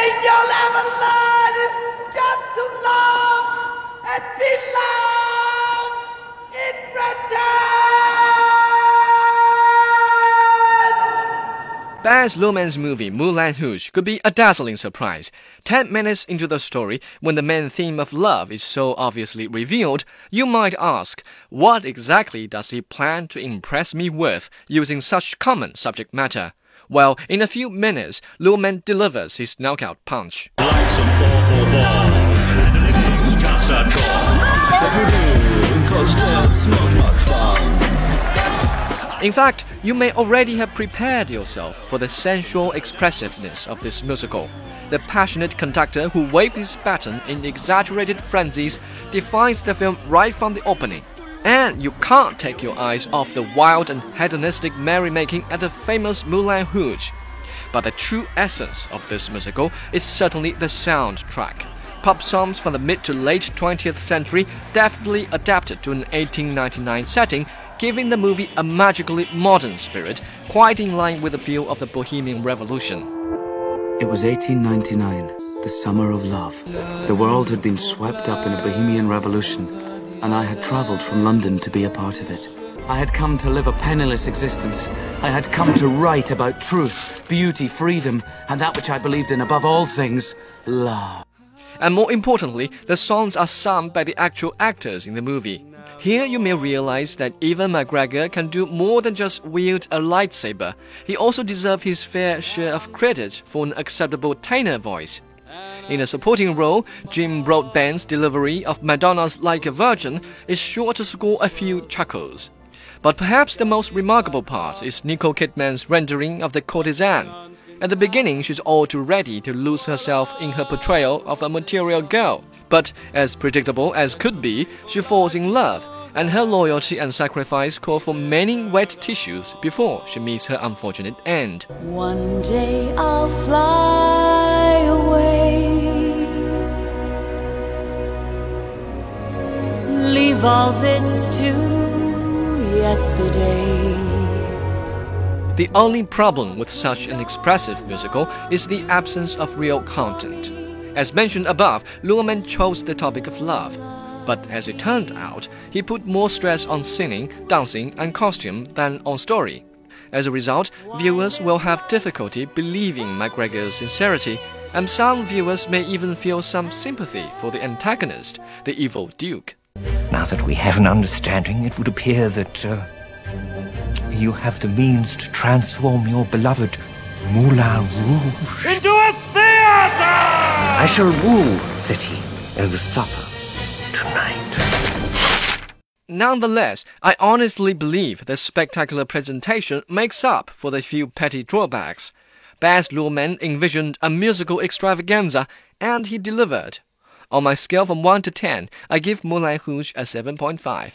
thing you'll ever learn is just to love and be loved in return. Baz Luhrmann's movie Moulin Rouge could be a dazzling surprise. 10 minutes into the story, when the main theme of love is so obviously revealed, you might ask, what exactly does he plan to impress me with using such common subject matter?Well, in a few minutes, Luhrmann delivers his knockout punch. Life's an awful ball, and everything's just a draw. Every day, 'cause there's not much fun. In fact, you may already have prepared yourself for the sensual expressiveness of this musical. The passionate conductor who waves his baton in exaggerated frenzies defines the film right from the opening.And you can't take your eyes off the wild and hedonistic merrymaking at the famous Moulin Rouge. But the true essence of this musical is certainly the soundtrack. Pop songs from the mid to late 20th century deftly adapted to an 1899 setting, giving the movie a magically modern spirit, quite in line with the feel of the Bohemian Revolution. It was 1899, the summer of love. The world had been swept up in a Bohemian Revolution.And I had travelled from London to be a part of it. I had come to live a penniless existence. I had come to write about truth, beauty, freedom, and that which I believed in above all things, love. And more importantly, the songs are sung by the actual actors in the movie. Here you may realize that even McGregor can do more than just wield a lightsaber. He also deserves his fair share of credit for an acceptable tenor voice.In a supporting role, Jim Broadbent's delivery of Madonna's Like a Virgin is sure to score a few chuckles. But perhaps the most remarkable part is Nicole Kidman's rendering of the courtesan. At the beginning, she's all too ready to lose herself in her portrayal of a material girl. But as predictable as could be, she falls in love, and her loyalty and sacrifice call for many wet tissues before she meets her unfortunate end. One day I'll fly away.Leave all this to yesterday. The only problem with such an expressive musical is the absence of real content. As mentioned above, Luhrmann chose the topic of love. But as it turned out, he put more stress on singing, dancing, and costume than on story. As a result, viewers will have difficulty believing McGregor's sincerity, and some viewers may even feel some sympathy for the antagonist, the evil Duke.Now that we have an understanding, it would appear that you have the means to transform your beloved Moulin Rouge into a theater! I shall rule, said he, over supper tonight. Nonetheless, I honestly believe this spectacular presentation makes up for the few petty drawbacks. Baz Luhrmann envisioned a musical extravaganza, and he delivered.On my scale from 1 to 10, I give Moulin Rouge a 7.5.